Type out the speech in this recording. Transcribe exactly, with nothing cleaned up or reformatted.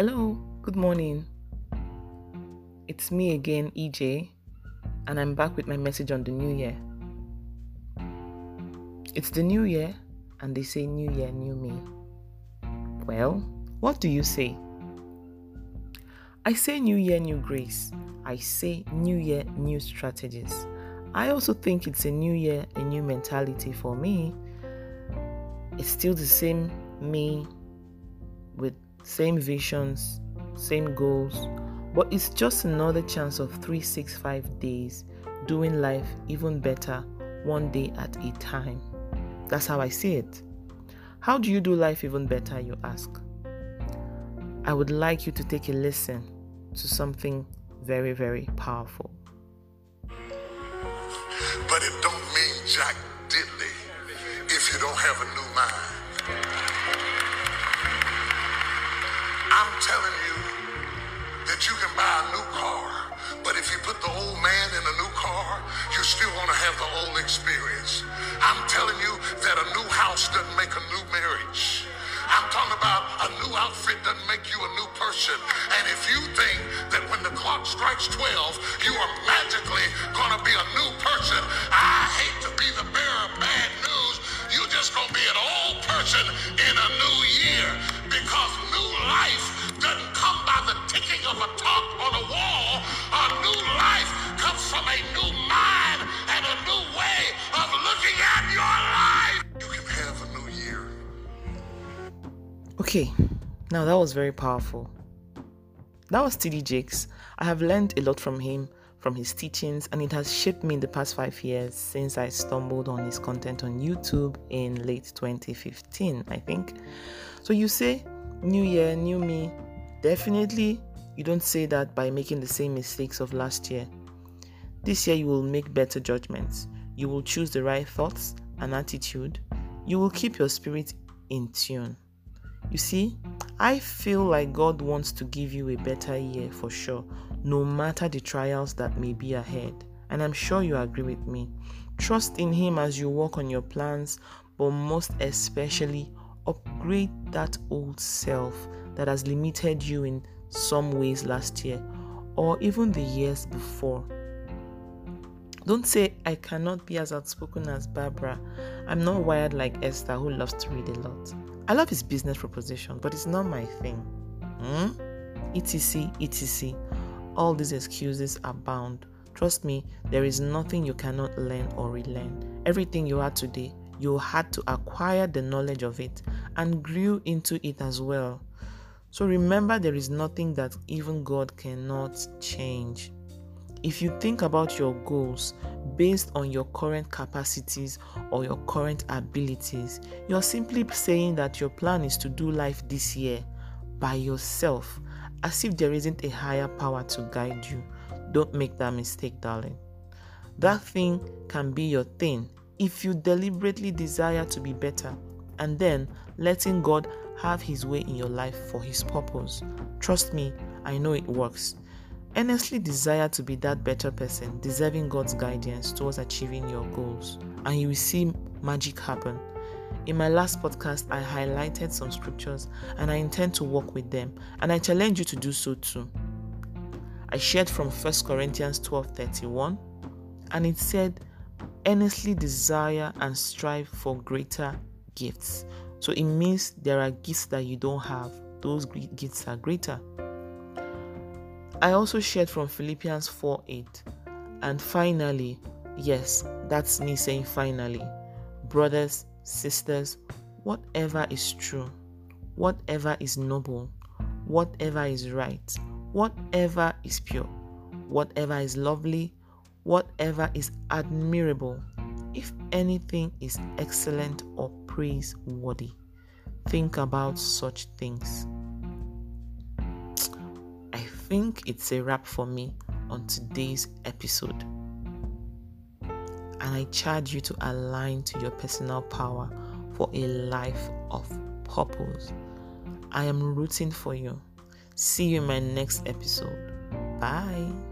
Hello, good morning. It's me again, E J, and I'm back with my message on the new year. It's the new year, and they say new year, new me. Well, what do you say? I say new year, new grace. I say new year, new strategies. I also think it's a new year, a new mentality for me. It's still the same me with same visions, same goals, but it's just another chance of three sixty-five days doing life even better, one day at a time. That's how I see it. How do you do life even better, you ask? I would like you to take a listen to something very, very powerful. But it don't mean jack diddly if you don't have a new mind. I'm telling you that you can buy a new car, but if you put the old man in a new car, you still want to have the old experience. I'm telling you that a new house doesn't make a new marriage. I'm talking about a new outfit doesn't make you a new person. And if you think that when the clock strikes twelve, you are magically going to be a new person, I hate to be the bearer of bad news. You're just going to be an old person in a new year, because new life doesn't come by the ticking of a clock on a wall. A new life comes from a new mind and a new way of looking at your life. You can have a new year. Okay, now that was very powerful. That was T D Jakes. I have learned a lot from him, from his teachings, and it has shaped me in the past five years since I stumbled on his content on YouTube in late twenty fifteen, I think. So you say, new year, new me. Definitely, you don't say that by making the same mistakes of last year. This year, you will make better judgments. You will choose the right thoughts and attitude. You will keep your spirit in tune. You see, I feel like God wants to give you a better year for sure, no matter the trials that may be ahead. And I'm sure you agree with me. Trust in Him as you work on your plans, but most especially, upgrade that old self that has limited you in some ways last year or even the years before. Don't say, I cannot be as outspoken as Barbara. I'm not wired like Esther, who loves to read a lot. I love his business proposition, but it's not my thing. Hmm? Etc, etc. All these excuses abound. Trust me, there is nothing you cannot learn or relearn. Everything you are today, you had to acquire the knowledge of it and grew into it as well. So remember, there is nothing that even God cannot change. If you think about your goals based on your current capacities or your current abilities, you're simply saying that your plan is to do life this year by yourself, as if there isn't a higher power to guide you. Don't make that mistake, darling. That thing can be your thing if you deliberately desire to be better, and then letting God have His way in your life for His purpose. Trust me, I know it works. Earnestly desire to be that better person, deserving God's guidance towards achieving your goals, and you will see magic happen. In my last podcast, I highlighted some scriptures, and I intend to work with them, and I challenge you to do so too. I shared from First Corinthians twelve thirty-one, and it said, earnestly desire and strive for greater gifts. So it means there are gifts that you don't have. Those gifts are greater. I also shared from Philippians four eight. And finally, yes, that's me saying finally, brothers, sisters, whatever is true, whatever is noble, whatever is right, whatever is pure, whatever is lovely, whatever is admirable, if anything is excellent or praiseworthy, think about such things. I think it's a wrap for me on today's episode, and I charge you to align to your personal power for a life of purpose. I am rooting for you. See you in my next episode. Bye.